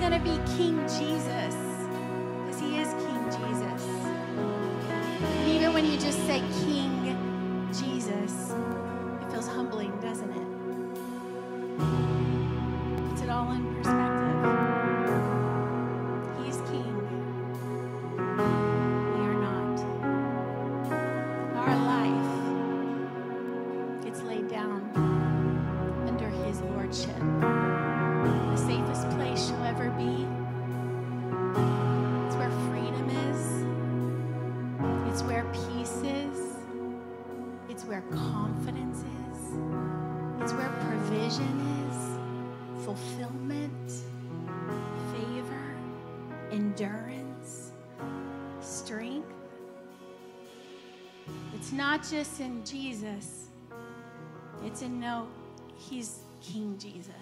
going to be King Jesus, because he is King Jesus. And even when you just say King Jesus, it feels humbling, doesn't it? Puts it all in perspective. He's King. We are not. Our life gets laid down under his lordship. Be. It's where freedom is. It's where peace is. It's where confidence is. It's where provision is, fulfillment, favor, endurance, strength. It's not just in Jesus. It's in, no, he's King Jesus.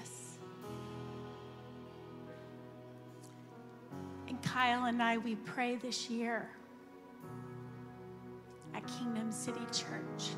Kyle and I, we pray this year at Kingdom City Church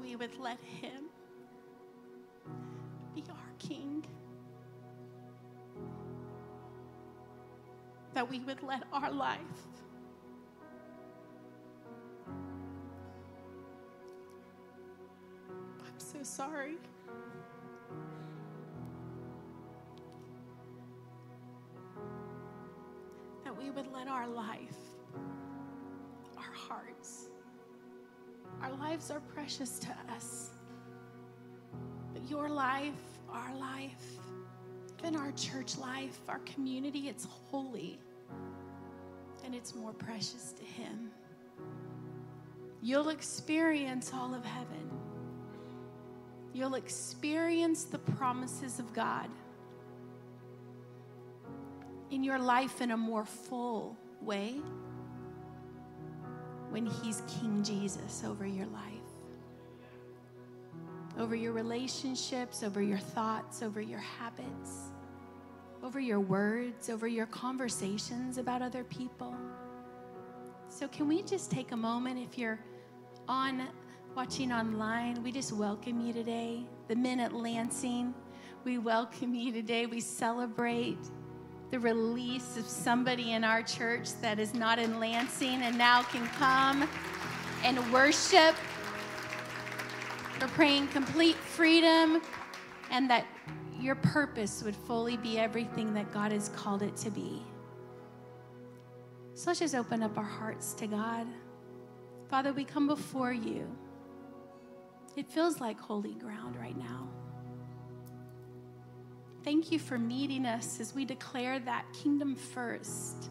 we would let him be our King. That we would let our life I'm so sorry. That we would let our life, our hearts, our lives are precious to us, but your life, our life, even our church life, our community, it's holy, and it's more precious to him. You'll experience all of heaven. You'll experience the promises of God in your life in a more full way when he's King Jesus over your life, over your relationships, over your thoughts, over your habits, over your words, over your conversations about other people. So can we just take a moment, if you're watching online, we just welcome you today. The men at Lansing, we welcome you today. We celebrate the release of somebody in our church that is not in Lansing and now can come and worship. We're praying complete freedom and that your purpose would fully be everything that God has called it to be. So let's just open up our hearts to God. Father, we come before you. It feels like holy ground right now. Thank you for meeting us as we declare that kingdom first,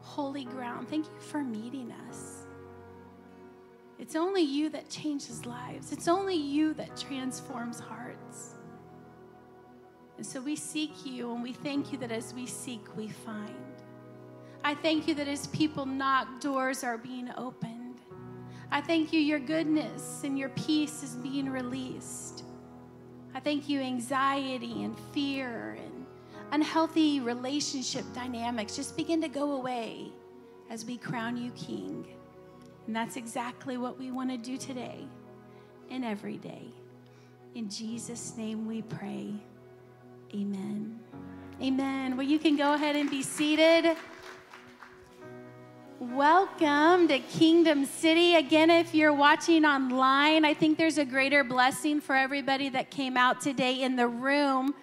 holy ground. Thank you for meeting us. It's only you that changes lives. It's only you that transforms hearts. And so we seek you, and we thank you that as we seek, we find. I thank you that as people knock, doors are being opened. I thank you your goodness and your peace is being released. I thank you anxiety and fear and unhealthy relationship dynamics just begin to go away as we crown you King. And that's exactly what we want to do today and every day. In Jesus' name we pray. Amen. Amen. Well, you can go ahead and be seated. Welcome to Kingdom City. Again, if you're watching online, I think there's a greater blessing for everybody that came out today in the room.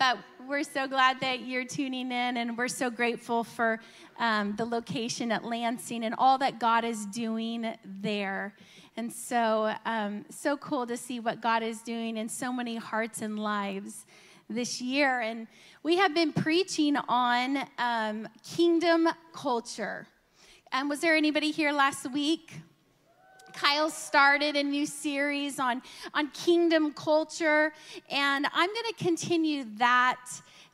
But we're so glad that you're tuning in, and we're so grateful for the location at Lansing and all that God is doing there. And so, so cool to see what God is doing in so many hearts and lives this year. And we have been preaching on kingdom culture. Was there anybody here last week? Kyle started a new series on kingdom culture, and I'm going to continue that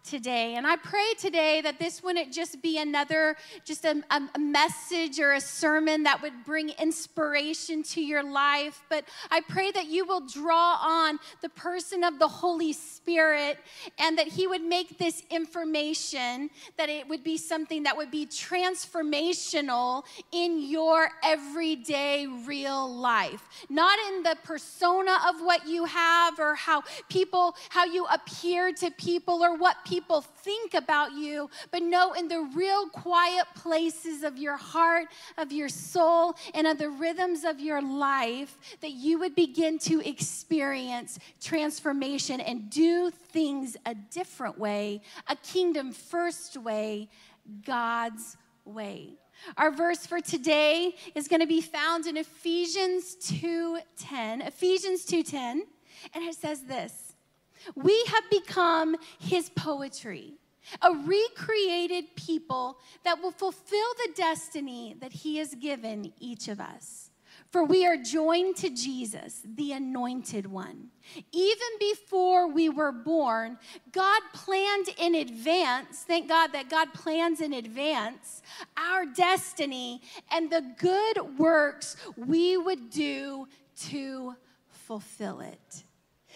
today. And I pray today that this wouldn't just be another, just a message or a sermon that would bring inspiration to your life, but I pray that you will draw on the person of the Holy Spirit and that he would make this information, that it would be something that would be transformational in your everyday real life. Not in the persona of what you have or how you appear to people or what people think about you, but know in the real quiet places of your heart, of your soul, and of the rhythms of your life, that you would begin to experience transformation and do things a different way, a kingdom first way, God's way. Our verse for today is going to be found in Ephesians 2:10. Ephesians 2:10, and it says this: "We have become his poetry, a recreated people that will fulfill the destiny that he has given each of us. For we are joined to Jesus, the anointed one. Even before we were born, God planned in advance," thank God that God plans in advance, "our destiny and the good works we would do to fulfill it."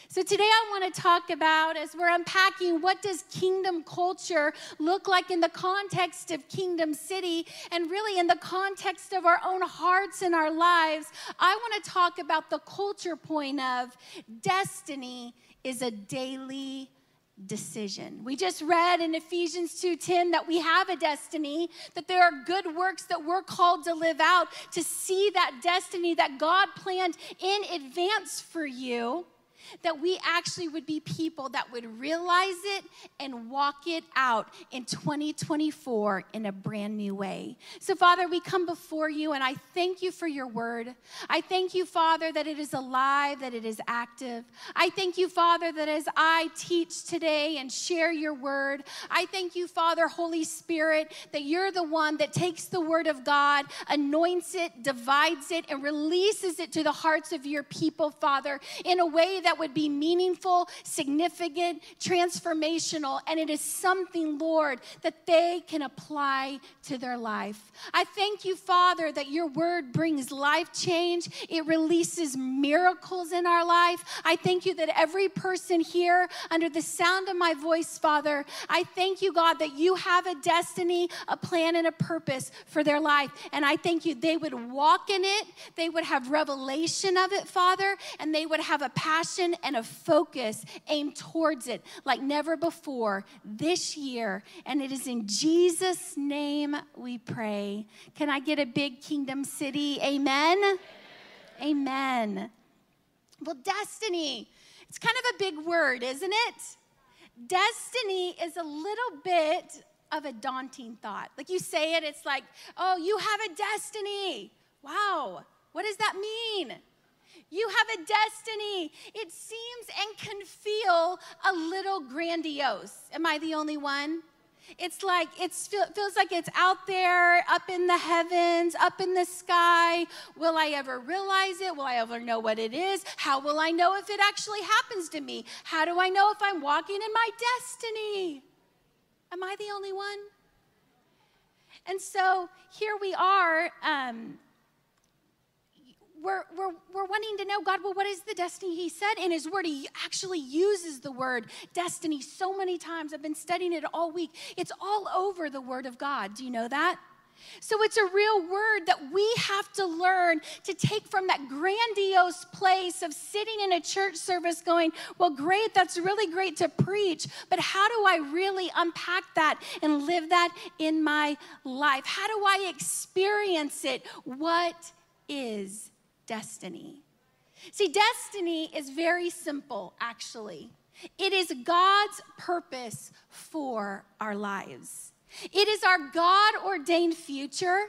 So today I want to talk about, as we're unpacking what does kingdom culture look like in the context of Kingdom City and really in the context of our own hearts and our lives, I want to talk about the culture point of destiny is a daily decision. We just read in Ephesians 2:10 that we have a destiny, that there are good works that we're called to live out, to see that destiny that God planned in advance for you, that we actually would be people that would realize it and walk it out in 2024 in a brand new way. So, Father, we come before you, and I thank you for your word. I thank you, Father, that it is alive, that it is active. I thank you, Father, that as I teach today and share your word, I thank you, Father, Holy Spirit, that you're the one that takes the word of God, anoints it, divides it, and releases it to the hearts of your people, Father, in a way that would be meaningful, significant, transformational, and it is something, Lord, that they can apply to their life. I thank you, Father, that your word brings life change. It releases miracles in our life. I thank you that every person here under the sound of my voice, Father, I thank you, God, that you have a destiny, a plan, and a purpose for their life, and I thank you they would walk in it, they would have revelation of it, Father, and they would have a passion and a focus aimed towards it like never before this year. And it is in Jesus' name we pray. Can I get a big Kingdom City amen? Amen. Amen. Well, destiny, it's kind of a big word, isn't it? Destiny is a little bit of a daunting thought. Like you say it, it's like, oh, you have a destiny. Wow, what does that mean? You have a destiny. It seems and can feel a little grandiose. Am I the only one? It's like, it feels like it's out there, up in the heavens, up in the sky. Will I ever realize it? Will I ever know what it is? How will I know if it actually happens to me? How do I know if I'm walking in my destiny? Am I the only one? And so here we are, We're wanting to know, God, well, what is the destiny? He said in his word, he actually uses the word destiny so many times. I've been studying it all week. It's all over the word of God. Do you know that? So it's a real word that we have to learn to take from that grandiose place of sitting in a church service going, well, great, that's really great to preach, but how do I really unpack that and live that in my life? How do I experience it? What is destiny? See, destiny is very simple, actually. It is God's purpose for our lives. It is our God-ordained future.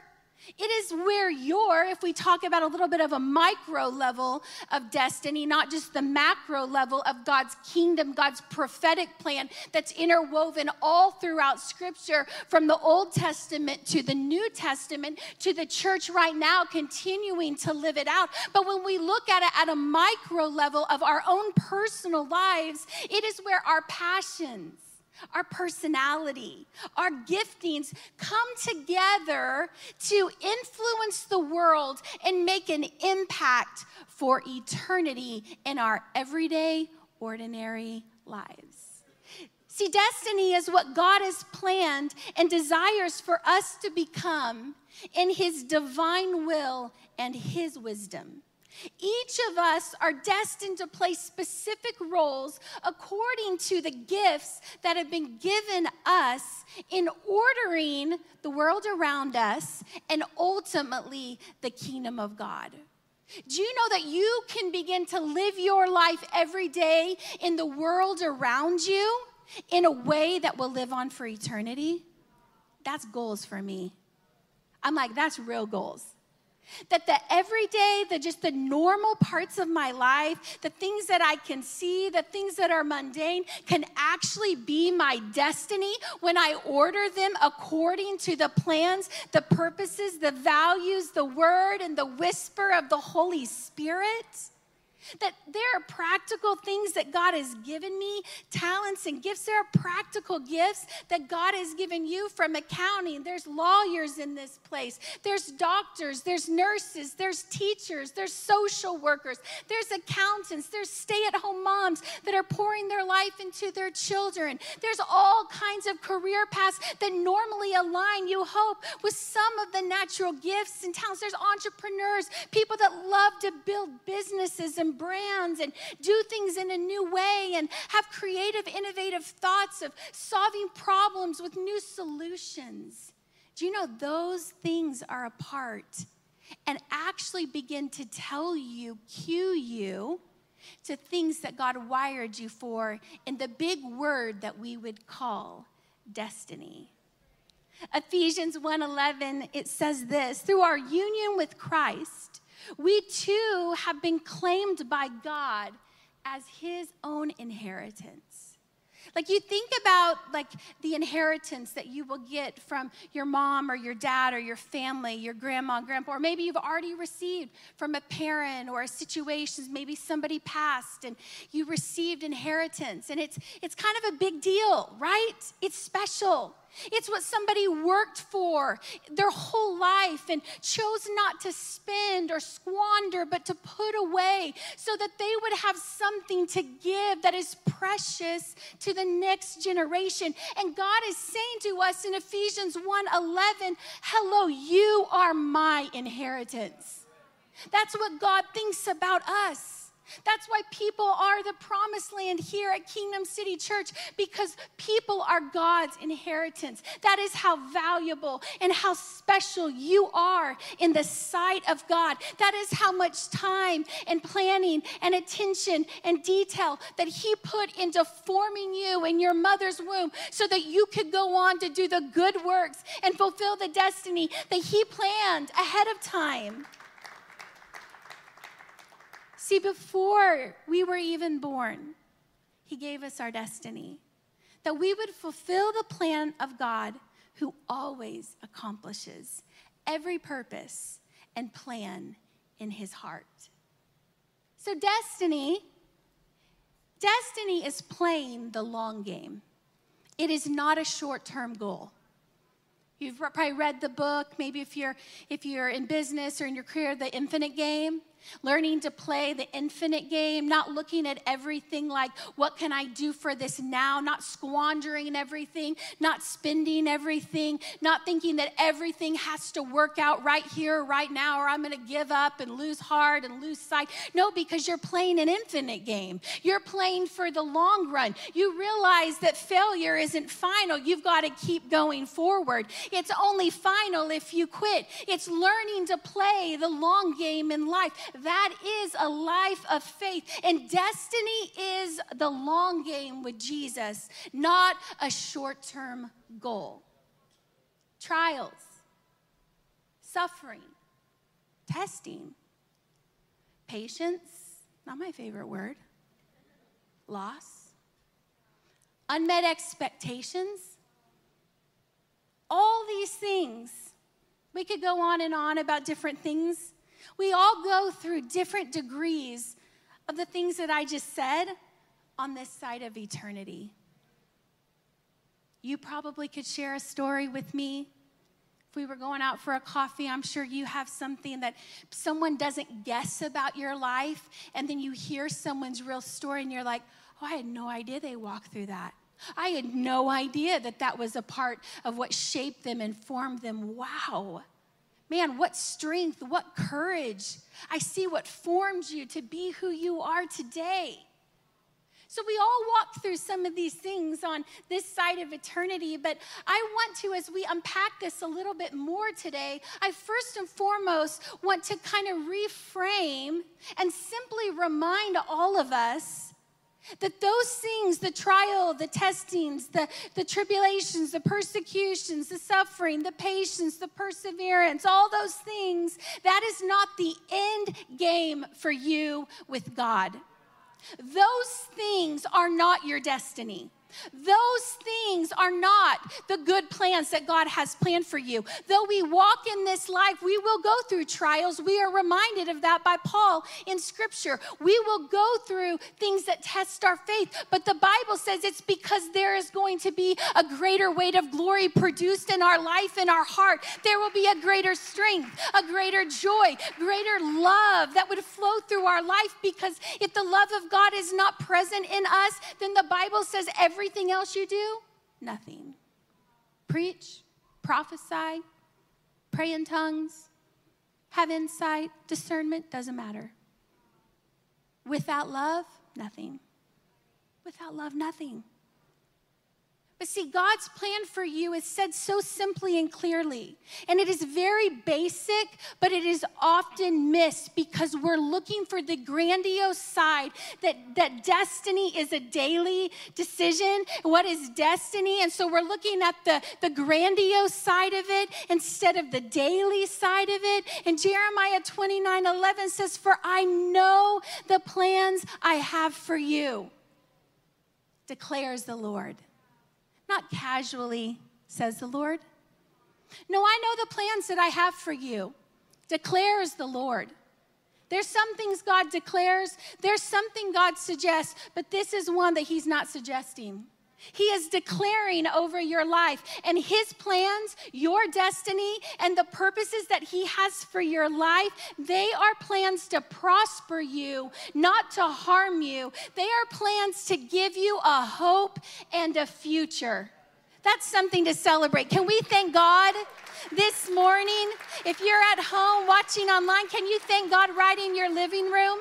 It is where you're, if we talk about a little bit of a micro level of destiny, not just the macro level of God's kingdom, God's prophetic plan that's interwoven all throughout Scripture, from the Old Testament to the New Testament to the church right now, continuing to live it out. But when we look at it at a micro level of our own personal lives, it is where our passions, our personality, our giftings come together to influence the world and make an impact for eternity in our everyday, ordinary lives. See, destiny is what God has planned and desires for us to become in His divine will and His wisdom. Each of us are destined to play specific roles according to the gifts that have been given us in ordering the world around us and ultimately the kingdom of God. Do you know that you can begin to live your life every day in the world around you in a way that will live on for eternity? That's goals for me. I'm like, that's real goals. That the everyday, just the normal parts of my life, the things that I can see, the things that are mundane can actually be my destiny when I order them according to the plans, the purposes, the values, the word, and the whisper of the Holy Spirit. That there are practical things that God has given me, talents and gifts. There are practical gifts that God has given you, from accounting. There's lawyers in this place. There's doctors. There's nurses. There's teachers. There's social workers. There's accountants. There's stay-at-home moms that are pouring their life into their children. There's all kinds of career paths that normally align, you hope, with some of the natural gifts and talents. There's entrepreneurs, people that love to build businesses and brands and do things in a new way and have creative, innovative thoughts of solving problems with new solutions. Do you know those things are a part and actually begin to tell you, cue you to things that God wired you for in the big word that we would call destiny. Ephesians 1:11, it says this: through our union with Christ, we too have been claimed by God as His own inheritance. Like, you think about like the inheritance that you will get from your mom or your dad or your family, your grandma and grandpa, or maybe you've already received from a parent or a situation, maybe somebody passed and you received inheritance, and it's kind of a big deal, right? It's special. It's what somebody worked for their whole life and chose not to spend or squander, but to put away so that they would have something to give that is precious to the next generation. And God is saying to us in Ephesians 1:11, hello, you are my inheritance. That's what God thinks about us. That's why people are the promised land here at Kingdom City Church, because people are God's inheritance. That is how valuable and how special you are in the sight of God. That is how much time and planning and attention and detail that He put into forming you in your mother's womb so that you could go on to do the good works and fulfill the destiny that He planned ahead of time. See, before we were even born, He gave us our destiny, that we would fulfill the plan of God, who always accomplishes every purpose and plan in His heart. So destiny is playing the long game. It is not a short-term goal. You've probably read the book, maybe if you're in business or in your career, The Infinite Game. Learning to play the infinite game, not looking at everything like, what can I do for this now? Not squandering everything, not spending everything, not thinking that everything has to work out right here, right now, or I'm going to give up and lose heart and lose sight. No, because you're playing an infinite game. You're playing for the long run. You realize that failure isn't final. You've got to keep going forward. It's only final if you quit. It's learning to play the long game in life. That is a life of faith. And destiny is the long game with Jesus, not a short-term goal. Trials, suffering, testing, patience, not my favorite word, loss, unmet expectations, all these things. We could go on about different things. We all go through different degrees of the things that I just said on this side of eternity. You probably could share a story with me. If we were going out for a coffee, I'm sure you have something that someone doesn't guess about your life, and then you hear someone's real story, and you're like, oh, I had no idea they walked through that. I had no idea that that was a part of what shaped them and formed them. Wow. Man, what strength, what courage. I see what formed you to be who you are today. So we all walk through some of these things on this side of eternity, but I want to, as we unpack this a little bit more today, I first and foremost want to kind of reframe and simply remind all of us that those things, the trial, the testings, the tribulations, the persecutions, the suffering, the patience, the perseverance, all those things, that is not the end game for you with God. Those things are not your destiny. Those things are not the good plans that God has planned for you. Though we walk in this life, we will go through trials. We are reminded of that by Paul in Scripture. We will go through things that test our faith, but the Bible says it's because there is going to be a greater weight of glory produced in our life, in our heart. There will be a greater strength, a greater joy, greater love that would flow through our life, because if the love of God is not present in us, then the Bible says everything else you do, nothing. Preach, prophesy, pray in tongues, have insight, discernment, doesn't matter. Without love, nothing. Without love, nothing. But see, God's plan for you is said so simply and clearly. And it is very basic, but it is often missed because we're looking for the grandiose side that destiny is a daily decision. What is destiny? And so we're looking at the grandiose side of it instead of the daily side of it. And Jeremiah 29:11 says, "For I know the plans I have for you, declares the Lord." Not casually, says the Lord. No, I know the plans that I have for you, declares the Lord. There's some things God declares, there's something God suggests, but this is one that he's not suggesting. He is declaring over your life, and his plans, your destiny, and the purposes that he has for your life, they are plans to prosper you, not to harm you. They are plans to give you a hope and a future. That's something to celebrate. Can we thank God this morning? If you're at home watching online, can you thank God right in your living room?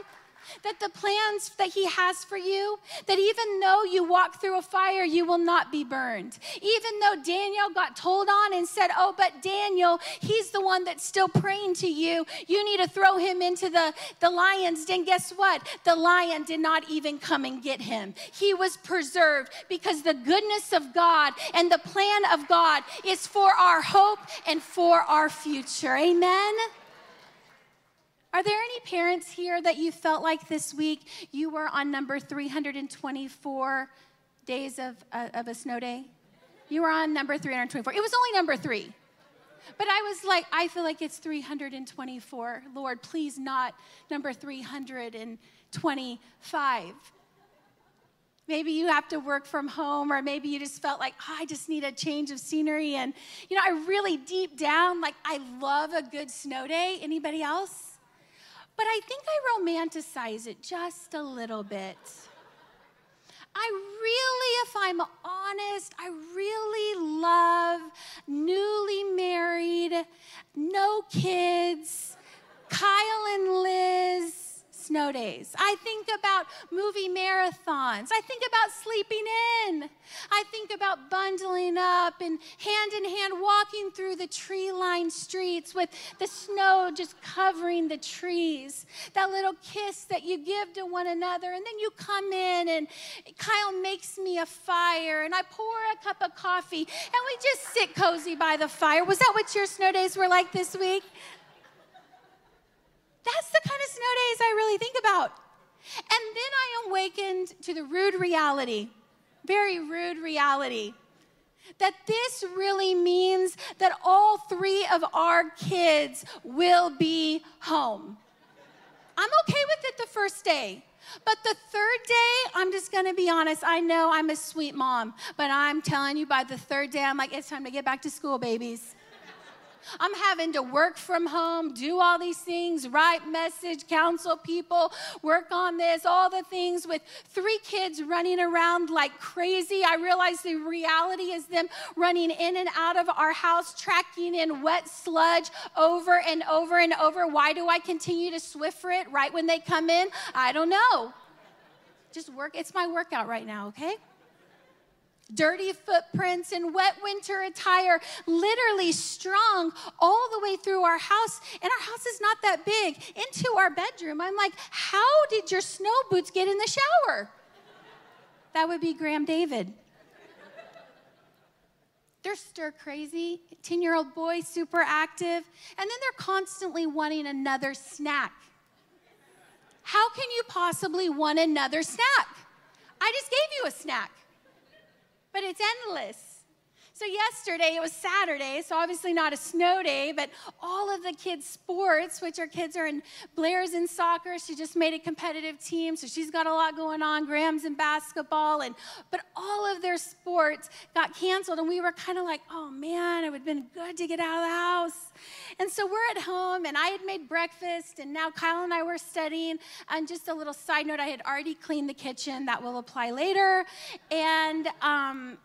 That the plans that he has for you, that even though you walk through a fire, you will not be burned. Even though Daniel got told on and said, oh, but Daniel, he's the one that's still praying to you. You need to throw him into the lion's den. Guess what? The lion did not even come and get him. He was preserved because the goodness of God and the plan of God is for our hope and for our future. Amen? Are there any parents here that you felt like this week you were on number 324 days of a snow day? You were on number 324. It was only number 3. But I was like, I feel like it's 324. Lord, please not number 325. Maybe you have to work from home, or maybe you just felt like, oh, I just need a change of scenery. And, you know, I really deep down, like, I love a good snow day. Anybody else? But I think I romanticize it just a little bit. I really, if I'm honest, I really love newly married, no kids, Kyle and Liz snow days. I think about movie marathons. I think about sleeping in. I think about bundling up and hand in hand walking through the tree-lined streets with the snow just covering the trees. That little kiss that you give to one another, and then you come in and Kyle makes me a fire and I pour a cup of coffee and we just sit cozy by the fire. Was that what your snow days were like this week? That's the kind of snow days I really think about. And then I awakened to the rude reality, very rude reality, that this really means that all three of our kids will be home. I'm okay with it the first day, but the third day, I'm just going to be honest. I know I'm a sweet mom, but I'm telling you, by the third day, I'm like, it's time to get back to school, babies. I'm having to work from home, do all these things, write message, counsel people, work on this, all the things with three kids running around like crazy. I realize the reality is them running in and out of our house, tracking in wet sludge over and over and over. Why do I continue to Swiffer it right when they come in? I don't know. Just work. It's my workout right now, okay? Dirty footprints and wet winter attire, literally strung all the way through our house. And our house is not that big, into our bedroom. I'm like, how did your snow boots get in the shower? That would be Graham David. They're stir crazy, 10-year-old boy, super active. And then they're constantly wanting another snack. How can you possibly want another snack? I just gave you a snack. But it's endless. So yesterday, it was Saturday, so obviously not a snow day, but all of the kids' sports, which our kids are in. Blair's in soccer. She just made a competitive team, so she's got a lot going on. Graham's in basketball. But all of their sports got canceled, and we were kind of like, oh, man, it would have been good to get out of the house. And so we're at home, and I had made breakfast, and now Kyle and I were studying. And just a little side note, I had already cleaned the kitchen. That will apply later. And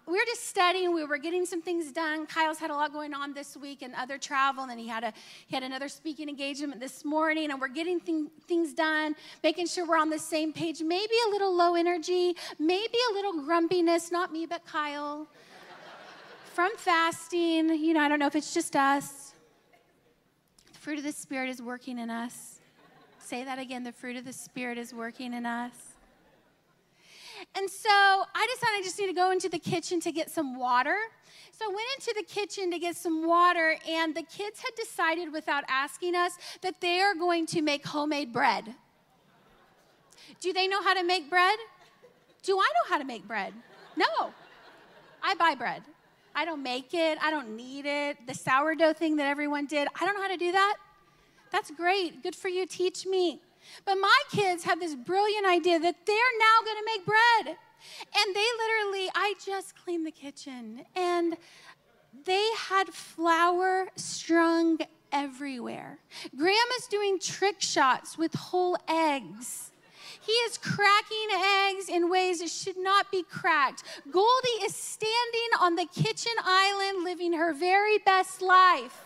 we were just studying. We were getting some things done. Kyle's had a lot going on this week and other travel, and then he had another speaking engagement this morning, and we're getting things done, making sure we're on the same page. Maybe a little low energy, maybe a little grumpiness, not me, but Kyle, from fasting. You know, I don't know if it's just us. Fruit of the Spirit is working in us. Say that again. The fruit of the Spirit is working in us. And so I decided I just need to go into the kitchen to get some water. So I went into the kitchen to get some water, and the kids had decided without asking us that they are going to make homemade bread. Do they know how to make bread? Do I know how to make bread? No. I buy bread. I don't make it. I don't need it. The sourdough thing that everyone did, I don't know how to do that. That's great. Good for you. Teach me. But my kids have this brilliant idea that they're now going to make bread. And they literally, I just cleaned the kitchen, and they had flour strung everywhere. Grandma's doing trick shots with whole eggs. He is cracking eggs in ways that should not be cracked. Goldie is standing on the kitchen island living her very best life.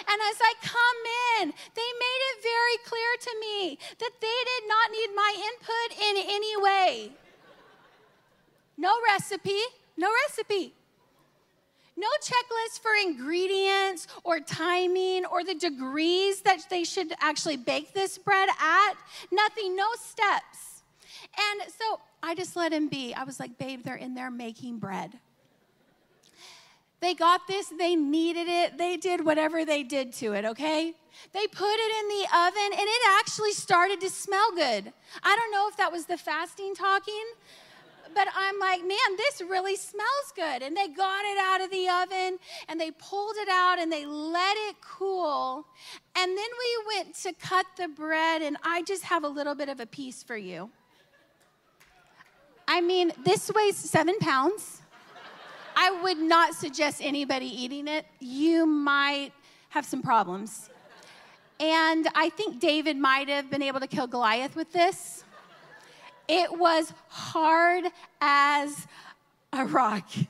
And as I come in, they made it very clear to me that they did not need my input in any way. No recipe, no recipe. No checklist for ingredients or timing or the degrees that they should actually bake this bread at. Nothing, no steps. And so I just let him be. I was like, babe, they're in there making bread. They got this. They needed it. They did whatever they did to it, okay? They put it in the oven, and it actually started to smell good. I don't know if that was the fasting talking, but I'm like, man, this really smells good. And they got it out of the oven, and they pulled it out, and they let it cool. And then we went to cut the bread, and I just have a little bit of a piece for you. I mean, this weighs 7 pounds. I would not suggest anybody eating it. You might have some problems. And I think David might have been able to kill Goliath with this. It was hard as a rock. And,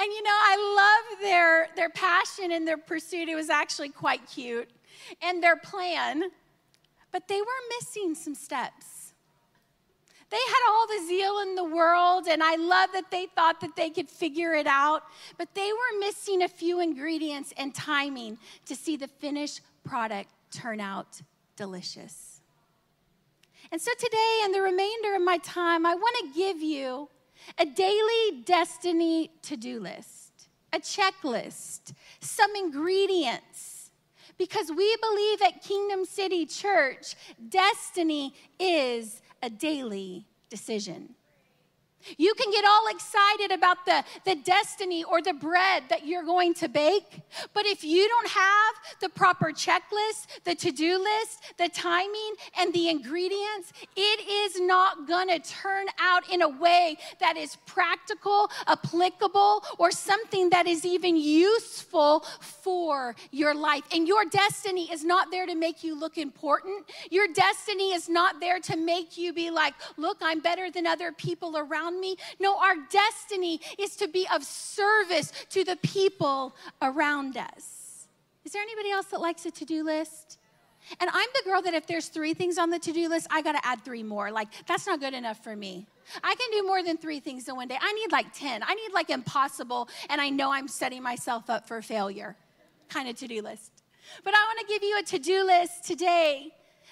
you know, I love their passion and their pursuit. It was actually quite cute. And their plan But they were missing some steps. They had all the zeal in the world, and I love that they thought that they could figure it out, but they were missing a few ingredients and timing to see the finished product turn out delicious. And so today and the remainder of my time, I want to give you a daily destiny to-do list, a checklist, some ingredients, because we believe at Kingdom City Church, destiny is a daily decision. You can get all excited about the destiny or the bread that you're going to bake, but if you don't have the proper checklist, the to-do list, the timing, and the ingredients, it is not gonna turn out in a way that is practical, applicable, or something that is even useful for your life. And your destiny is not there to make you look important. Your destiny is not there to make you be like, look, I'm better than other people around me. No, our destiny is to be of service to the people around us. Is there anybody else that likes a to-do list? And I'm the girl that if there's 3 things on the to-do list, I got to add 3 more. Like, that's not good enough for me. I can do more than 3 things in one day. I need like 10. I need like impossible, and I know I'm setting myself up for failure kind of to-do list. But I want to give you a to-do list today,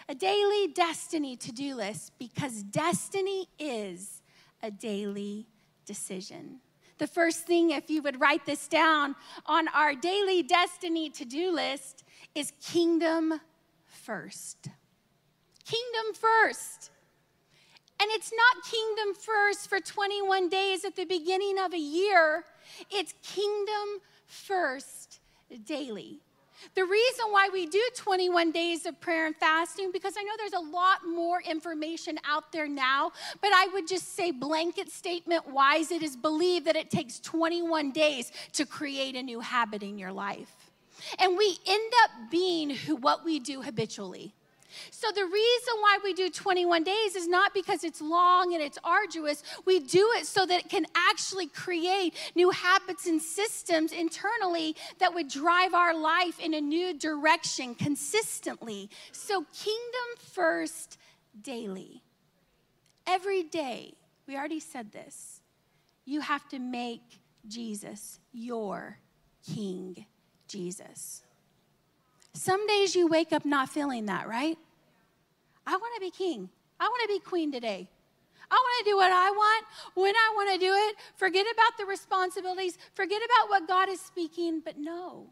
a daily destiny to-do list, because destiny is a daily decision. The first thing, if you would write this down on our daily destiny to-do list, is kingdom first. Kingdom first. And it's not kingdom first for 21 days at the beginning of a year. It's kingdom first daily. The reason why we do 21 days of prayer and fasting, because I know there's a lot more information out there now, but I would just say blanket statement wise, it is believed that it takes 21 days to create a new habit in your life. And we end up being what we do habitually. So the reason why we do 21 days is not because it's long and it's arduous. We do it so that it can actually create new habits and systems internally that would drive our life in a new direction consistently. So kingdom first daily. Every day, we already said this, you have to make Jesus your King Jesus. Some days you wake up not feeling that, right? I want to be king. I want to be queen today. I want to do what I want, when I want to do it. Forget about the responsibilities. Forget about what God is speaking. But no,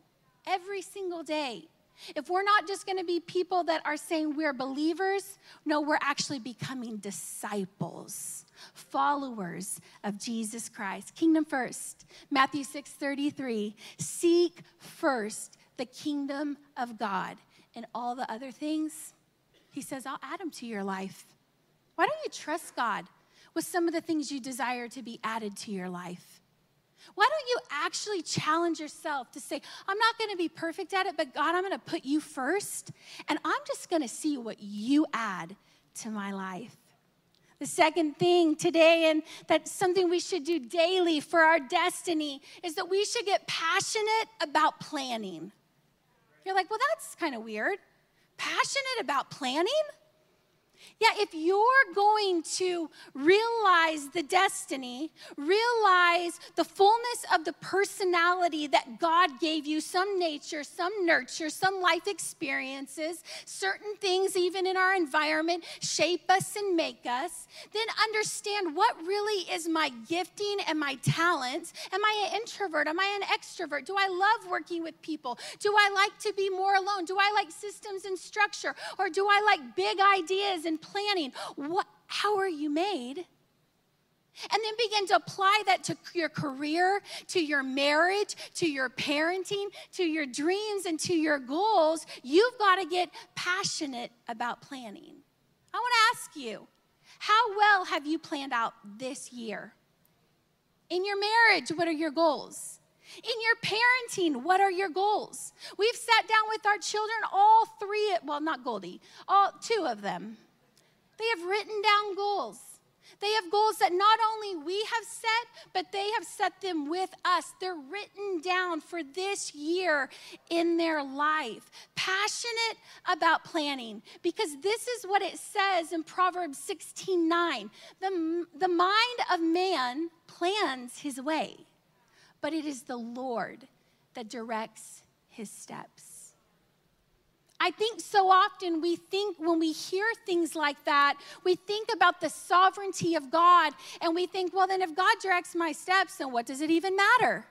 every single day, if we're not just going to be people that are saying we're believers, no, we're actually becoming disciples, followers of Jesus Christ. Kingdom first. Matthew 6:33, seek first the kingdom of God, and all the other things, he says, I'll add them to your life. Why don't you trust God with some of the things you desire to be added to your life? Why don't you actually challenge yourself to say, I'm not going to be perfect at it, but God, I'm going to put you first, and I'm just going to see what you add to my life. The second thing today, and that's something we should do daily for our destiny, is that we should get passionate about planning. You're like, well, that's kind of weird. Passionate about planning? Yeah, if you're going to realize the destiny, realize the fullness of the personality that God gave you, some nature, some nurture, some life experiences, certain things even in our environment shape us and make us, then understand what really is my gifting and my talents. Am I an introvert? Am I an extrovert? Do I love working with people? Do I like to be more alone? Do I like systems and structure? Or do I like big ideas and planning? How are you made? And then begin to apply that to your career, to your marriage, to your parenting, to your dreams, and to your goals. You've got to get passionate about planning. I want to ask you, how well have you planned out this year? In your marriage, what are your goals? In your parenting, what are your goals? We've sat down with our children, all 3, well, not Goldie, all 2 of them. They have written down goals. They have goals that not only we have set, but they have set them with us. They're written down for this year in their life. Passionate about planning, because this is what it says in Proverbs 16:9. The mind of man plans his way, but it is the Lord that directs his steps. I think so often we think when we hear things like that, we think about the sovereignty of God, and we think, well, then if God directs my steps, then what does it even matter?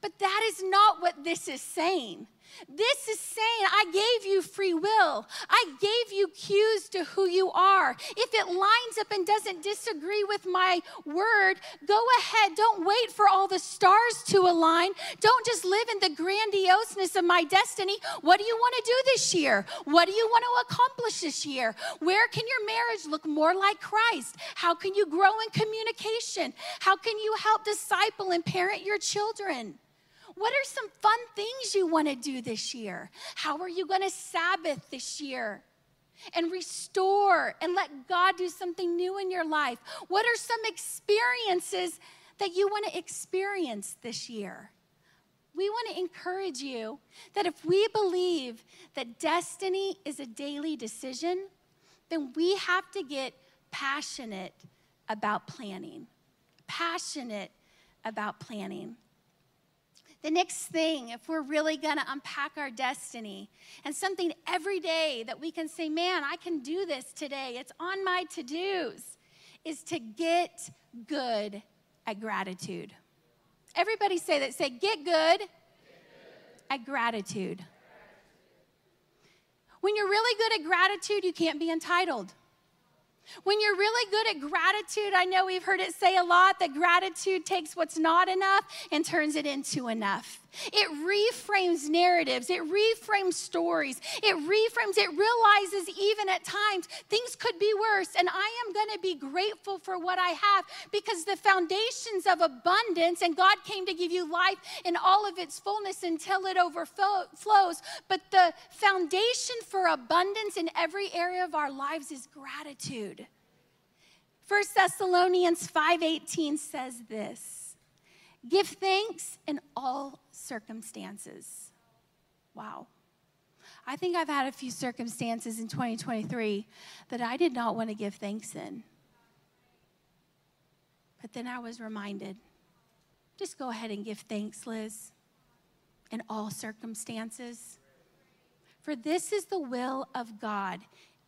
But that is not what this is saying. This is saying, I gave you free will. I gave you cues to who you are. If it lines up and doesn't disagree with my word, go ahead. Don't wait for all the stars to align. Don't just live in the grandioseness of my destiny. What do you want to do this year? What do you want to accomplish this year? Where can your marriage look more like Christ? How can you grow in communication? How can you help disciple and parent your children? What are some fun things you want to do this year? How are you going to Sabbath this year and restore and let God do something new in your life? What are some experiences that you want to experience this year? We want to encourage you that if we believe that destiny is a daily decision, then we have to get passionate about planning. Passionate about planning. The next thing, if we're really going to unpack our destiny, and something every day that we can say, man, I can do this today, it's on my to-dos, is to get good at gratitude. Everybody say that. Say, get good at gratitude. When you're really good at gratitude, you can't be entitled. When you're really good at gratitude, I know we've heard it say a lot that gratitude takes what's not enough and turns it into enough. It reframes narratives. It reframes stories. It realizes even at times things could be worse, and I am going to be grateful for what I have, because the foundations of abundance, and God came to give you life in all of its fullness until it overflows, but the foundation for abundance in every area of our lives is gratitude. First Thessalonians 5:18 says this, give thanks in all circumstances. Wow. I think I've had a few circumstances in 2023 that I did not want to give thanks in. But then I was reminded, just go ahead and give thanks, Liz, in all circumstances. For this is the will of God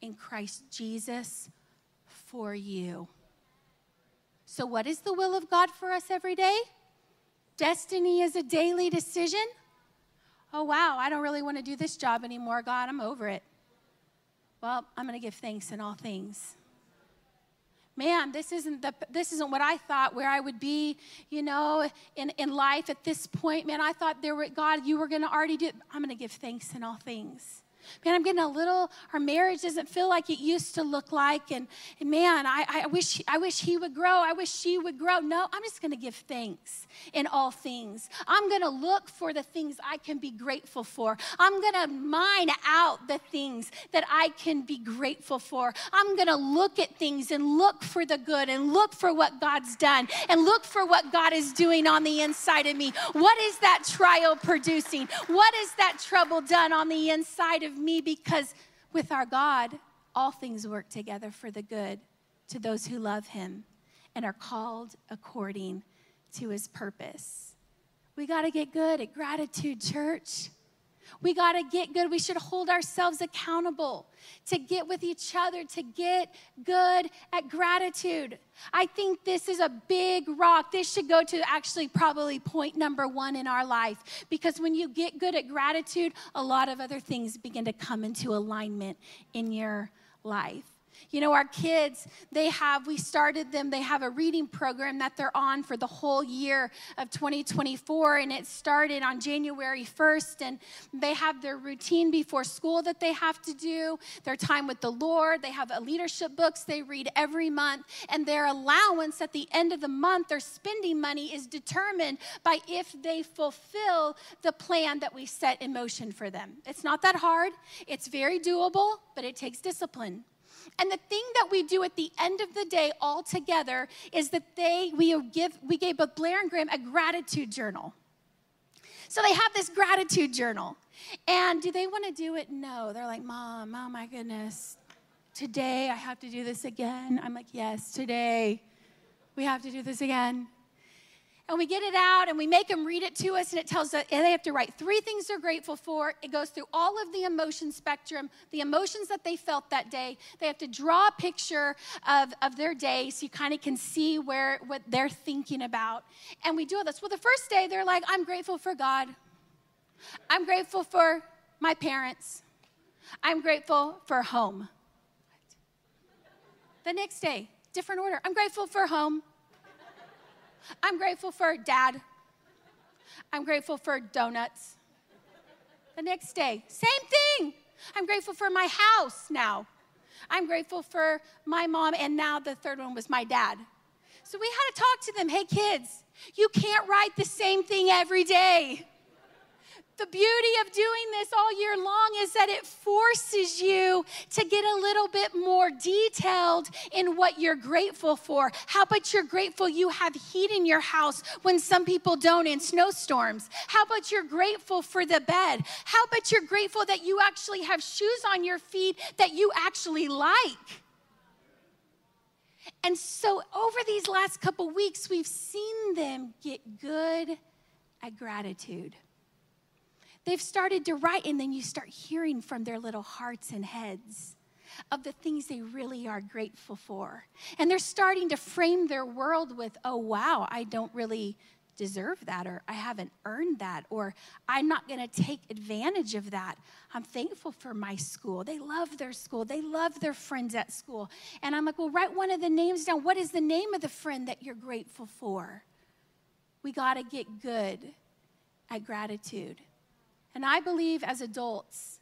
in Christ Jesus for you. So what is the will of God for us every day? Destiny is a daily decision. Oh, wow, I don't really want to do this job anymore, God. I'm over it. Well, I'm going to give thanks in all things. Man, this isn't what I thought where I would be, you know, in life at this point. Man, I thought God, you were going to already do it. I'm going to give thanks in all things. Man, I'm getting our marriage doesn't feel like it used to look like. And man, I wish he would grow. I wish she would grow. No, I'm just going to give thanks in all things. I'm going to look for the things I can be grateful for. I'm going to mine out the things that I can be grateful for. I'm going to look at things and look for the good and look for what God's done and look for what God is doing on the inside of me. What is that trial producing? What is that trouble done on the inside of me? Because with our God, all things work together for the good to those who love him and are called according to his purpose. We got to get good at gratitude, church. We got to get good. We should hold ourselves accountable to get with each other, to get good at gratitude. I think this is a big rock. This should go to actually probably point number one in our life, because when you get good at gratitude, a lot of other things begin to come into alignment in your life. You know, our kids, we started them, they have a reading program that they're on for the whole year of 2024, and it started on January 1st, and they have their routine before school that they have to do, their time with the Lord, they have leadership books they read every month, and their allowance at the end of the month, their spending money is determined by if they fulfill the plan that we set in motion for them. It's not that hard, it's very doable, but it takes discipline. And the thing that we do at the end of the day all together is that we gave both Blair and Graham a gratitude journal. So they have this gratitude journal. And do they want to do it? No. They're like, Mom, oh my goodness, today I have to do this again. I'm like, yes, today we have to do this again. And we get it out, and we make them read it to us, and it tells them, and they have to write 3 things they're grateful for. It goes through all of the emotion spectrum, the emotions that they felt that day. They have to draw a picture of their day so you kind of can see what they're thinking about. And we do all this. Well, the first day, they're like, I'm grateful for God. I'm grateful for my parents. I'm grateful for home. What? The next day, different order. I'm grateful for home. I'm grateful for Dad. I'm grateful for donuts. The next day, same thing. I'm grateful for my house now. I'm grateful for my mom, and now the third one was my dad. So we had to talk to them. Hey, kids, you can't write the same thing every day. The beauty of doing this all year long is that it forces you to get a little bit more detailed in what you're grateful for. How about you're grateful you have heat in your house when some people don't in snowstorms? How about you're grateful for the bed? How about you're grateful that you actually have shoes on your feet that you actually like? And so over these last couple weeks, we've seen them get good at gratitude. They've started to write, and then you start hearing from their little hearts and heads of the things they really are grateful for. And they're starting to frame their world with, oh, wow, I don't really deserve that, or I haven't earned that, or I'm not going to take advantage of that. I'm thankful for my school. They love their school. They love their friends at school. And I'm like, well, write one of the names down. What is the name of the friend that you're grateful for? We got to get good at gratitude. And I believe as adults,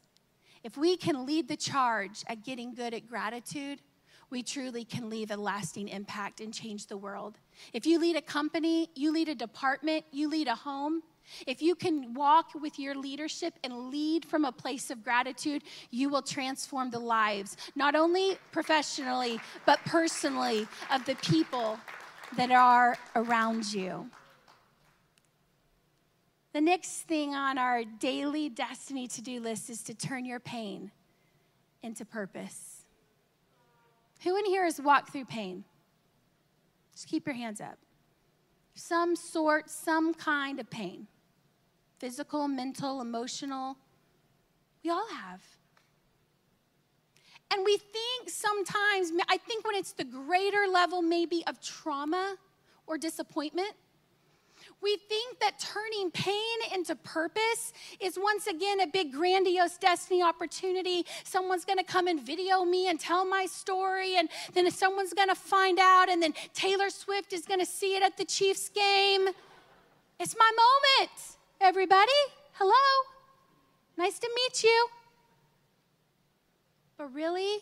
if we can lead the charge at getting good at gratitude, we truly can leave a lasting impact and change the world. If you lead a company, you lead a department, you lead a home, if you can walk with your leadership and lead from a place of gratitude, you will transform the lives, not only professionally, but personally, of the people that are around you. The next thing on our daily Destiny to-do list is to turn your pain into purpose. Who in here has walked through pain? Just keep your hands up. Some sort, some kind of pain. Physical, mental, emotional. We all have. And we think sometimes, I think when it's the greater level maybe of trauma or disappointment, we think that turning pain into purpose is once again a big grandiose destiny opportunity. Someone's going to come and video me and tell my story, and then someone's going to find out, and then Taylor Swift is going to see it at the Chiefs game. It's my moment, everybody. Hello. Nice to meet you. But really,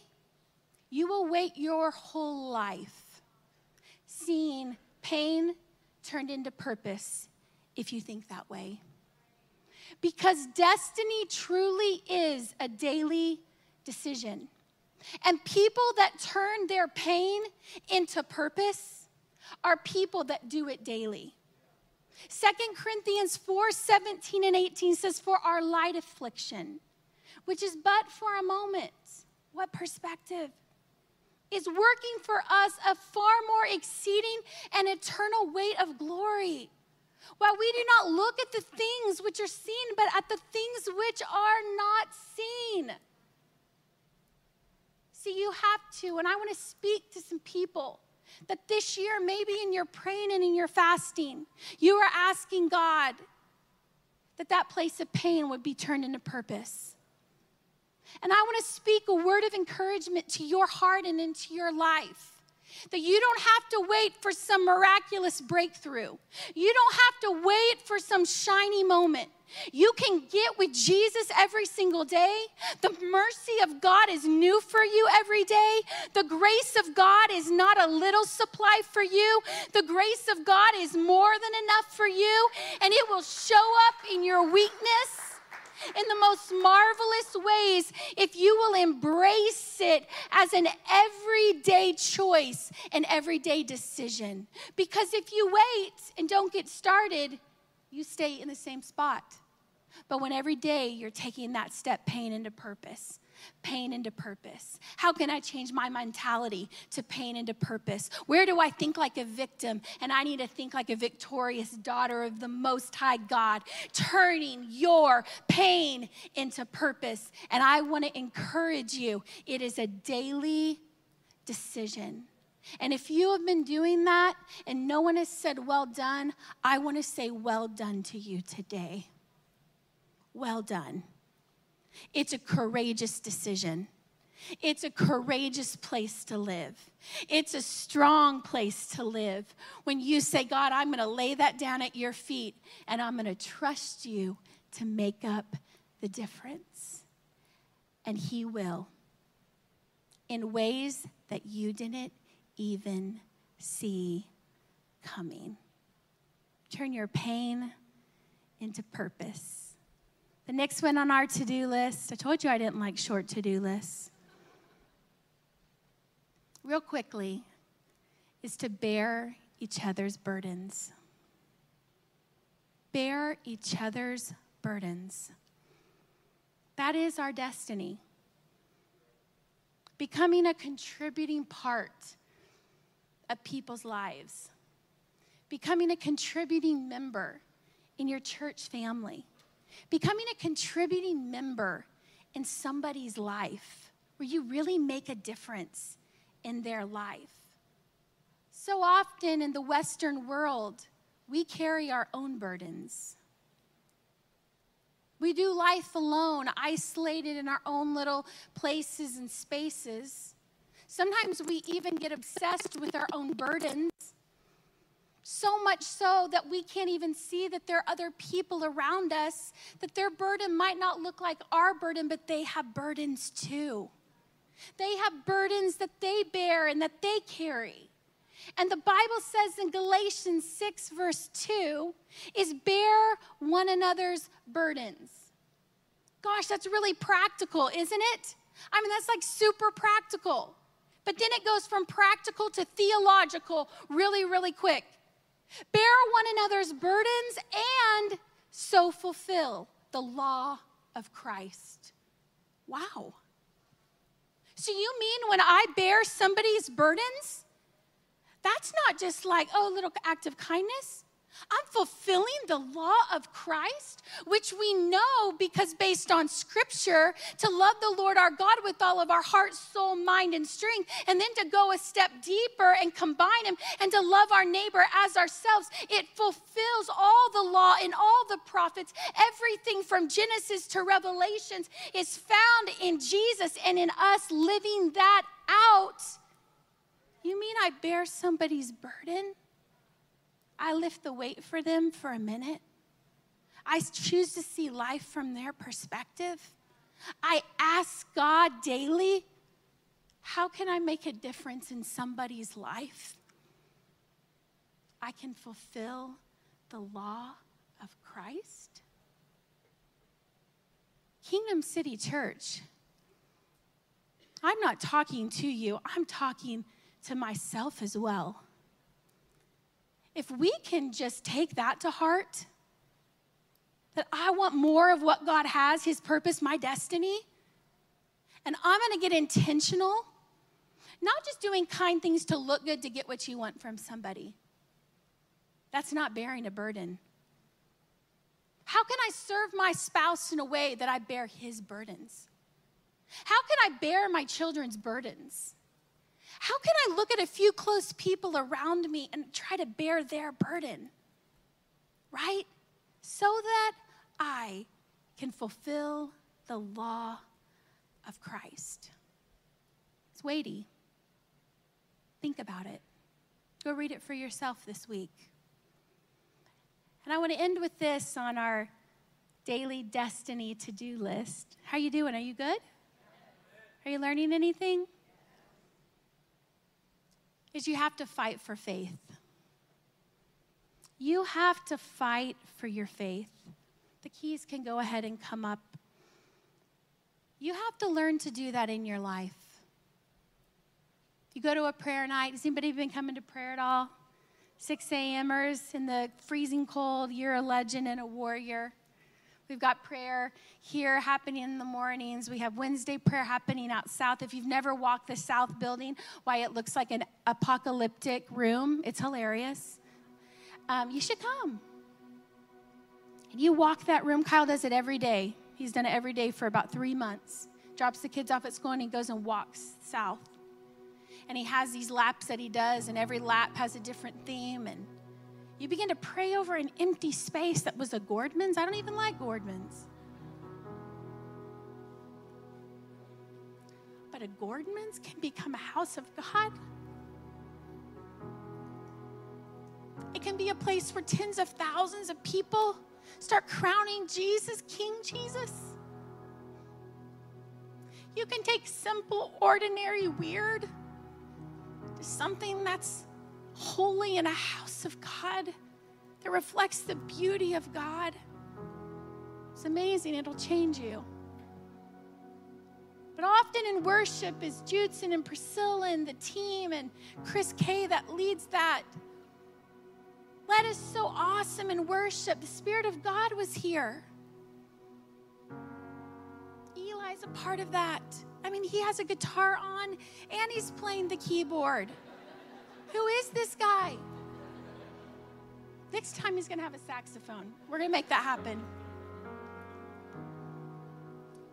you will wait your whole life seeing pain turned into purpose if you think that way. Because destiny truly is a daily decision. And people that turn their pain into purpose are people that do it daily. 2 Corinthians 4:17-18 says, for our light affliction, which is but for a moment. What perspective? Is working for us a far more exceeding and eternal weight of glory. While we do not look at the things which are seen, but at the things which are not seen. See, you have to, and I want to speak to some people that this year, maybe in your praying and in your fasting, you are asking God that that place of pain would be turned into purpose. And I want to speak a word of encouragement to your heart and into your life. That you don't have to wait for some miraculous breakthrough. You don't have to wait for some shiny moment. You can get with Jesus every single day. The mercy of God is new for you every day. The grace of God is not a little supply for you. The grace of God is more than enough for you. And it will show up in your weakness. in the most marvelous ways if you will embrace it as an everyday choice, an everyday decision. Because if you wait and don't get started, you stay in the same spot. But when every day you're taking that step, pain into purpose, pain into purpose. How can I change my mentality to pain into purpose? Where do I think like a victim? And I need to think like a victorious daughter of the Most High God, turning your pain into purpose. And I want to encourage you, it is a daily decision. And if you have been doing that and no one has said, well done, I want to say well done to you today. Well done. It's a courageous decision. It's a courageous place to live. It's a strong place to live. When you say, God, I'm going to lay that down at your feet, and I'm going to trust you to make up the difference. And he will, in ways that you didn't even see coming. Turn your pain into purpose. The next one on our to-do list, I told you I didn't like short to-do lists. Real quickly, is to bear each other's burdens. Bear each other's burdens. That is our destiny. Becoming a contributing part of people's lives. Becoming a contributing member in your church family. Becoming a contributing member in somebody's life where you really make a difference in their life. So often in the Western world, we carry our own burdens. We do life alone, isolated in our own little places and spaces. Sometimes we even get obsessed with our own burdens. So much so that we can't even see that there are other people around us, that their burden might not look like our burden, but they have burdens too. They have burdens that they bear and that they carry. And the Bible says in Galatians 6 verse 2 is bear one another's burdens. Gosh, that's really practical, isn't it? I mean, that's like super practical. But then it goes from practical to theological really, really quick. Bear one another's burdens and so fulfill the law of Christ. Wow. So you mean when I bear somebody's burdens, that's not just like, oh, little act of kindness. I'm fulfilling the law of Christ, which we know because based on Scripture, to love the Lord our God with all of our heart, soul, mind, and strength, and then to go a step deeper and combine them and to love our neighbor as ourselves. It fulfills all the law and all the prophets. Everything from Genesis to Revelations is found in Jesus and in us living that out. You mean I bear somebody's burden? I lift the weight for them for a minute. I choose to see life from their perspective. I ask God daily, how can I make a difference in somebody's life? I can fulfill the law of Christ. Kingdom City Church, I'm not talking to you, I'm talking to myself as well. If we can just take that to heart, that I want more of what God has, his purpose, my destiny, and I'm going to get intentional, not just doing kind things to look good to get what you want from somebody. That's not bearing a burden. How can I serve my spouse in a way that I bear his burdens? How can I bear my children's burdens? How can I look at a few close people around me and try to bear their burden, right? So that I can fulfill the law of Christ. It's weighty. Think about it. Go read it for yourself this week. And I want to end with this on our daily destiny to-do list. How are you doing? Are you good? Are you learning anything? Is you have to fight for faith. You have to fight for your faith. the keys can go ahead and come up. You have to learn to do that in your life. You go to a prayer night. Has anybody been coming to prayer at all? 6 a.m.ers in the freezing cold. You're a legend and a warrior. We've got prayer here happening in the mornings. We have Wednesday prayer happening out south. If you've never walked the south building, why it looks like an apocalyptic room. It's hilarious. You should come. And you walk that room. Kyle does it every day. He's done it every day for about 3 months. Drops the kids off at school and he goes and walks south. And he has these laps that he does, and every lap has a different theme. And you begin to pray over an empty space that was a Gordman's. I don't even like Gordman's. But a Gordman's can become a house of God. It can be a place where tens of thousands of people start crowning Jesus, King Jesus. You can take simple, ordinary, weird to something that's holy in a house of God that reflects the beauty of God. It's amazing. It'll change you. But often in worship is Judson and Priscilla and the team and Chris Kaye that leads that. That is so awesome in worship. The Spirit of God was here. Eli's a part of that. I mean, he has a guitar on and he's playing the keyboard. Who is this guy? Next time he's going to have a saxophone. We're going to make that happen.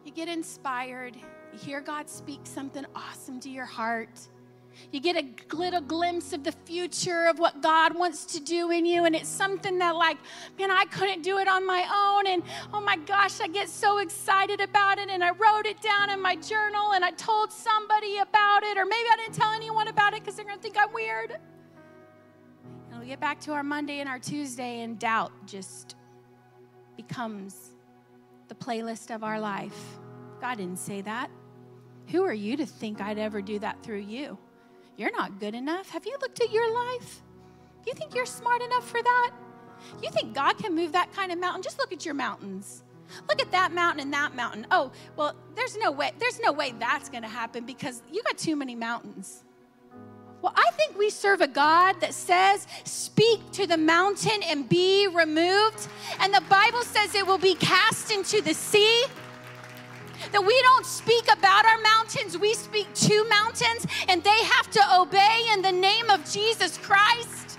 You get inspired. You hear God speak something awesome to your heart. You get a little glimpse of the future of what God wants to do in you. And it's something that like, man, I couldn't do it on my own. And oh my gosh, I get so excited about it. And I wrote it down in my journal and I told somebody about it. Or maybe I didn't tell anyone about it because they're going to think I'm weird. And we get back to our Monday and our Tuesday and doubt just becomes the playlist of our life. God didn't say that. Who are you to think I'd ever do that through you? You're not good enough. Have you looked at your life? You think you're smart enough for that? You think God can move that kind of mountain? Just look at your mountains. Look at that mountain and that mountain. Oh, well, there's no way that's going to happen because you got too many mountains. Well, I think we serve a God that says, speak to the mountain and be removed. And the Bible says it will be cast into the sea. That we don't speak about our mountains, we speak to mountains, and they have to obey in the name of Jesus Christ.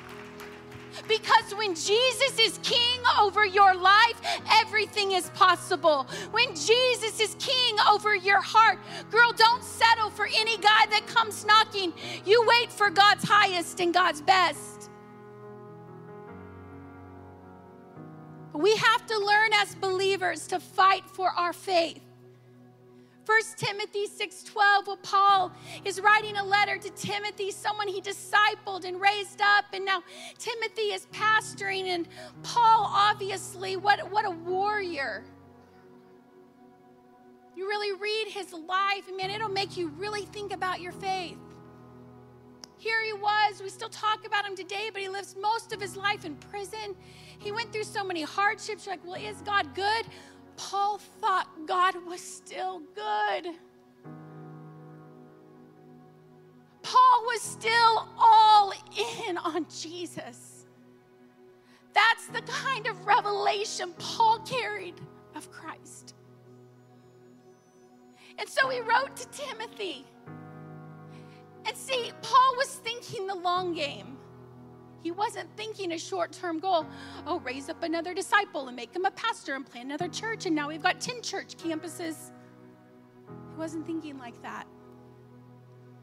Because when Jesus is king over your life, everything is possible. When Jesus is king over your heart, girl, don't settle for any guy that comes knocking. You wait for God's highest and God's best. We have to learn as believers to fight for our faith. 1 Timothy 6:12, well, Paul is writing a letter to Timothy, someone he discipled and raised up, and now Timothy is pastoring, and Paul, obviously, what a warrior. You really read his life, and man, it'll make you really think about your faith. Here he was, we still talk about him today, but he lives most of his life in prison. He went through so many hardships. You're like, well, is God good? Paul thought God was still good. Paul was still all in on Jesus. That's the kind of revelation Paul carried of Christ. And so he wrote to Timothy. And see, Paul was thinking the long game. He wasn't thinking a short-term goal. Oh, raise up another disciple and make him a pastor and plant another church. And now we've got 10 church campuses. He wasn't thinking like that.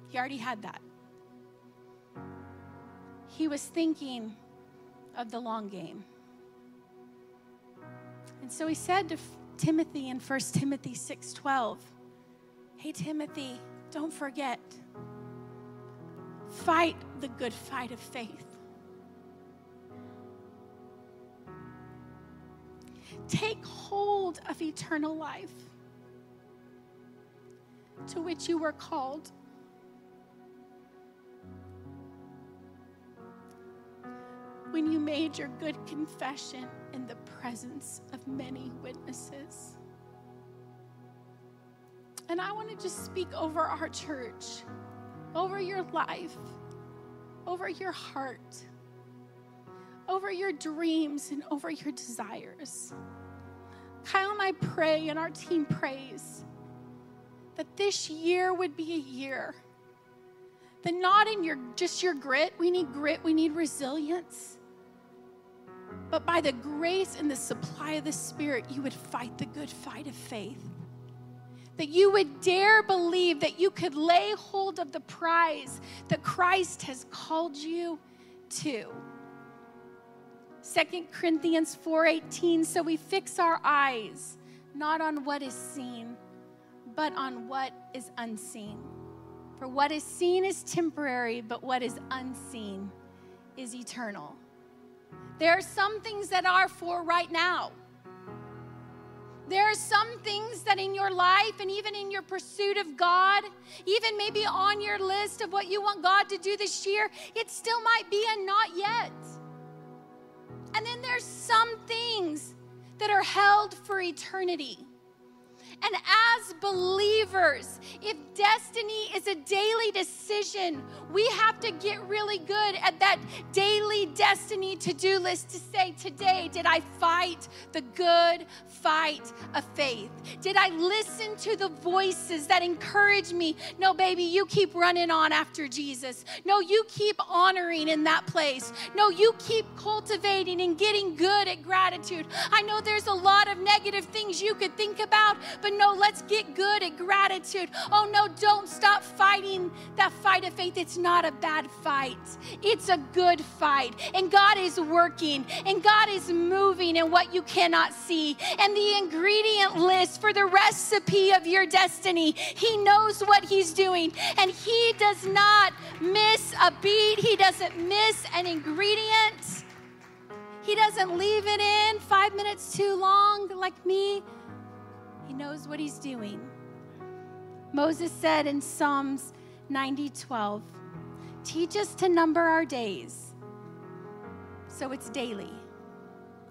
He already had that. He was thinking of the long game. And so he said to Timothy in 1 Timothy 6:12, hey, Timothy, don't forget, fight the good fight of faith. Take hold of eternal life to which you were called. when you made your good confession in the presence of many witnesses. And I want to just speak over our church, over your life, over your heart, over your dreams, and over your desires. Kyle and I pray, and our team prays, that this year would be a year that not in just your grit, we need grit, we need resilience, but by the grace and the supply of the Spirit, you would fight the good fight of faith. That you would dare believe that you could lay hold of the prize that Christ has called you to. 2 Corinthians 4:18, so we fix our eyes not on what is seen, but on what is unseen. For what is seen is temporary, but what is unseen is eternal. There are some things that are for right now. There are some things that in your life and even in your pursuit of God, even maybe on your list of what you want God to do this year, it still might be a not yet. And then there's some things that are held for eternity. And as believers, if destiny is a daily decision, we have to get really good at that daily destiny to-do list to say, today, did I fight the good fight of faith? Did I listen to the voices that encourage me? No, baby, you keep running on after Jesus. No, you keep honoring in that place. No, you keep cultivating and getting good at gratitude. I know there's a lot of negative things you could think about, but no, let's get good at gratitude. Oh no, don't stop fighting that fight of faith. It's not a bad fight. It's a good fight. And God is working and God is moving in what you cannot see. And the ingredient list for the recipe of your destiny, He knows what He's doing. And He does not miss a beat. He doesn't miss an ingredient. He doesn't leave it in 5 minutes too long like me. He knows what He's doing. Moses said in Psalms 90:12, teach us to number our days. So it's daily,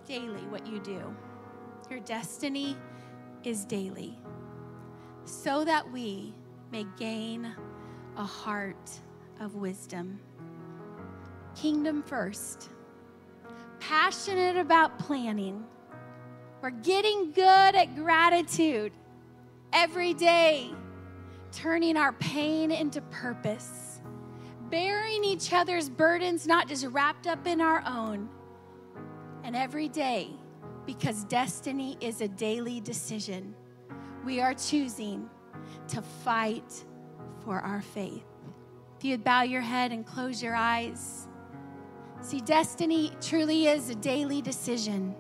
daily what you do. Your destiny is daily, so that we may gain a heart of wisdom. Kingdom first, passionate about planning. We're getting good at gratitude every day, turning our pain into purpose, bearing each other's burdens, not just wrapped up in our own. And every day, because destiny is a daily decision, we are choosing to fight for our faith. If you'd bow your head and close your eyes. See, destiny truly is a daily decision.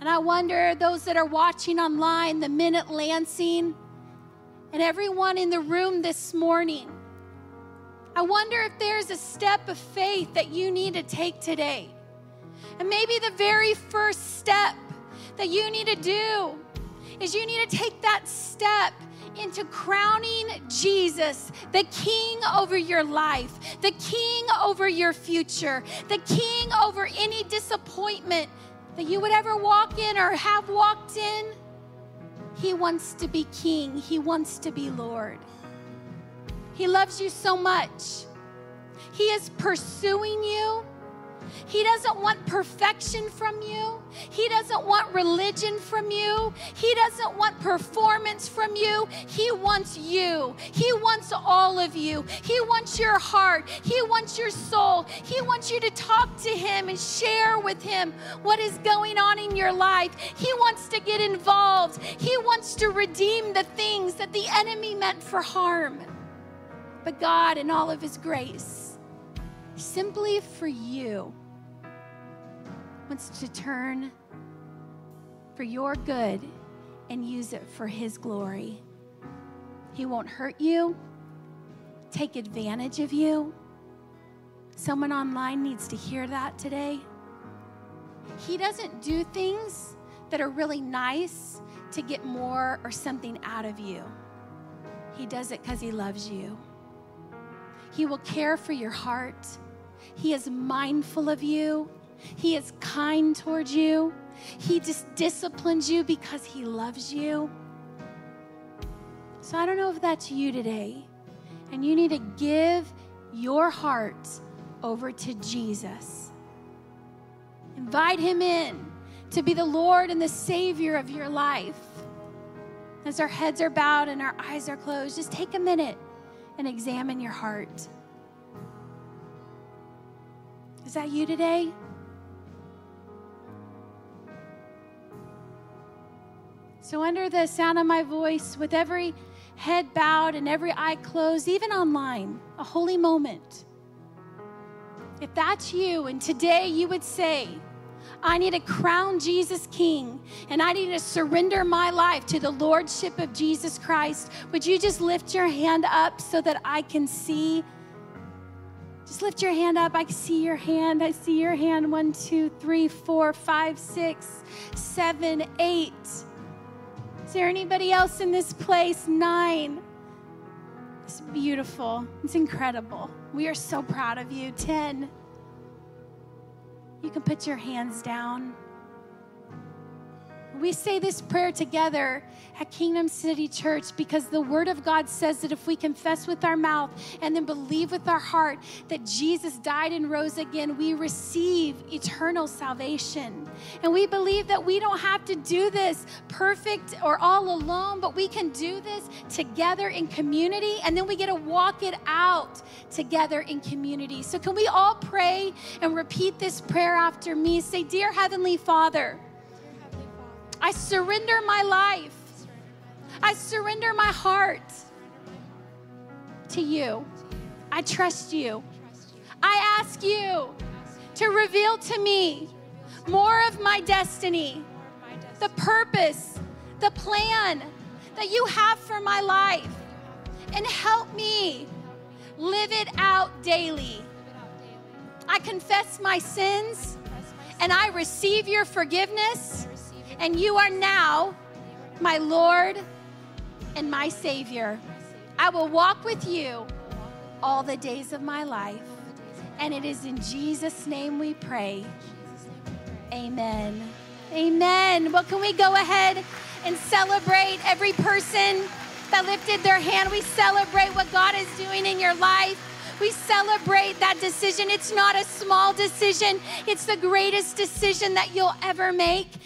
And I wonder, those that are watching online, the men at Lansing, and everyone in the room this morning, I wonder if there's a step of faith that you need to take today. And maybe the very first step that you need to do is you need to take that step into crowning Jesus, the King over your life, the King over your future, the King over any disappointment that you would ever walk in or have walked in. He wants to be King. He wants to be Lord. He loves you so much. He is pursuing you. He doesn't want perfection from you. He doesn't want religion from you. He doesn't want performance from you. He wants you. He wants all of you. He wants your heart. He wants your soul. He wants you to talk to Him and share with Him what is going on in your life. He wants to get involved. He wants to redeem the things that the enemy meant for harm. But God, in all of His grace, simply for you, wants to turn for your good and use it for His glory. He won't hurt you, take advantage of you. Someone online needs to hear that today. He doesn't do things that are really nice to get more or something out of you. He does it because He loves you. He will care for your heart. He is mindful of you. He is kind toward you. He just disciplines you because he loves you. So I don't know if that's you today, and you need to give your heart over to Jesus. Invite him in to be the Lord and the Savior of your life. As our heads are bowed and our eyes are closed, just take a minute and examine your heart. Is that you today? So under the sound of my voice, with every head bowed and every eye closed, even online, a holy moment. If that's you, and today you would say, I need to crown Jesus King, and I need to surrender my life to the Lordship of Jesus Christ, would you just lift your hand up so that I can see? Just lift your hand up. I see your hand. I see your hand. 1, 2, 3, 4, 5, 6, 7, 8. Is there anybody else in this place? 9. It's beautiful. It's incredible. We are so proud of you. 10. You can put your hands down. We say this prayer together at Kingdom City Church because the Word of God says that if we confess with our mouth and then believe with our heart that Jesus died and rose again, we receive eternal salvation. And we believe that we don't have to do this perfect or all alone, but we can do this together in community, and then we get to walk it out together in community. So can we all pray and repeat this prayer after me? Say, Dear Heavenly Father, I surrender my life. I surrender my heart to you. I trust you. I ask you to reveal to me more of my destiny, the purpose, the plan that you have for my life, and help me live it out daily. I confess my sins, and I receive your forgiveness. And you are now my Lord and my Savior. I will walk with you all the days of my life. And it is in Jesus' name we pray. Amen. Amen. Well, can we go ahead and celebrate every person that lifted their hand? We celebrate what God is doing in your life. We celebrate that decision. It's not a small decision. It's the greatest decision that you'll ever make.